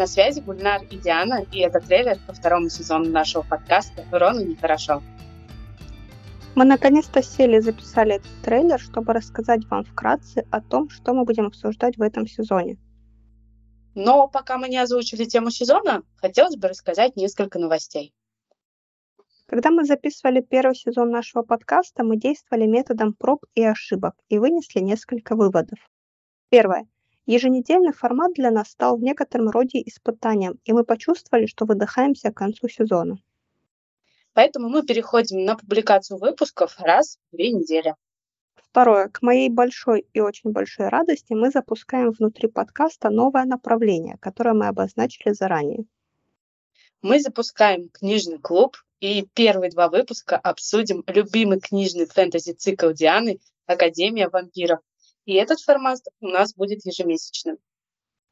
На связи Гульнар и Диана, и это трейлер по второму сезону нашего подкаста «Рону не хорошо». Мы наконец-то сели и записали этот трейлер, чтобы рассказать вам вкратце о том, что мы будем обсуждать в этом сезоне. Но пока мы не озвучили тему сезона, хотелось бы рассказать несколько новостей. Когда мы записывали первый сезон нашего подкаста, мы действовали методом проб и ошибок и вынесли несколько выводов. Первое. Еженедельный формат для нас стал в некотором роде испытанием, и мы почувствовали, что выдыхаемся к концу сезона. Поэтому мы переходим на публикацию выпусков раз в 2 недели. Второе. К моей большой и очень большой радости мы запускаем внутри подкаста новое направление, которое мы обозначили заранее. Мы запускаем книжный клуб, и первые 2 выпуска обсудим любимый книжный фэнтези-цикл Дианы «Академия вампиров». И этот формат у нас будет ежемесячным.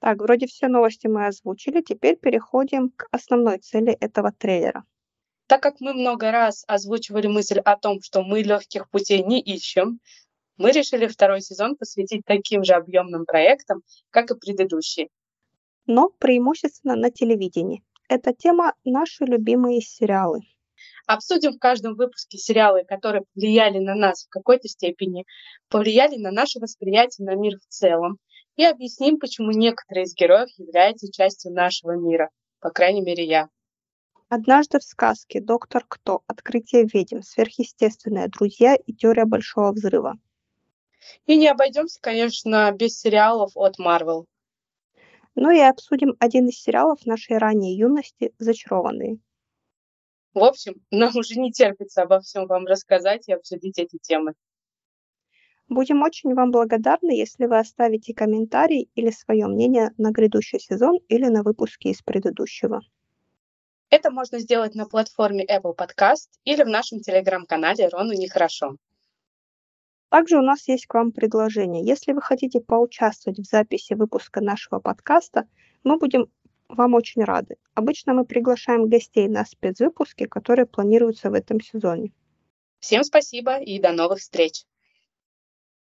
Так, вроде все новости мы озвучили, теперь переходим к основной цели этого трейлера. Так как мы много раз озвучивали мысль о том, что мы легких путей не ищем, мы решили второй сезон посвятить таким же объемным проектам, как и предыдущий. Но преимущественно на телевидении. Эта тема – наши любимые сериалы. Обсудим в каждом выпуске сериалы, которые повлияли на нас в какой-то степени, повлияли на наше восприятие на мир в целом, и объясним, почему некоторые из героев являются частью нашего мира, по крайней мере, я. «Однажды в сказке», «Доктор Кто», «Открытие ведьм», «Сверхъестественное», «Друзья» и «Теория Большого Взрыва». И не обойдемся, конечно, без сериалов от Marvel. Ну и обсудим один из сериалов нашей ранней юности «Зачарованные». В общем, нам уже не терпится обо всем вам рассказать и обсудить эти темы. Будем очень вам благодарны, если вы оставите комментарий или свое мнение на грядущий сезон или на выпуски из предыдущего. Это можно сделать на платформе Apple Podcast или в нашем телеграм-канале «Рону не хорошо». Также у нас есть к вам предложение. Если вы хотите поучаствовать в записи выпуска нашего подкаста, мы будем вам очень рады. Обычно мы приглашаем гостей на спецвыпуски, которые планируются в этом сезоне. Всем спасибо и до новых встреч!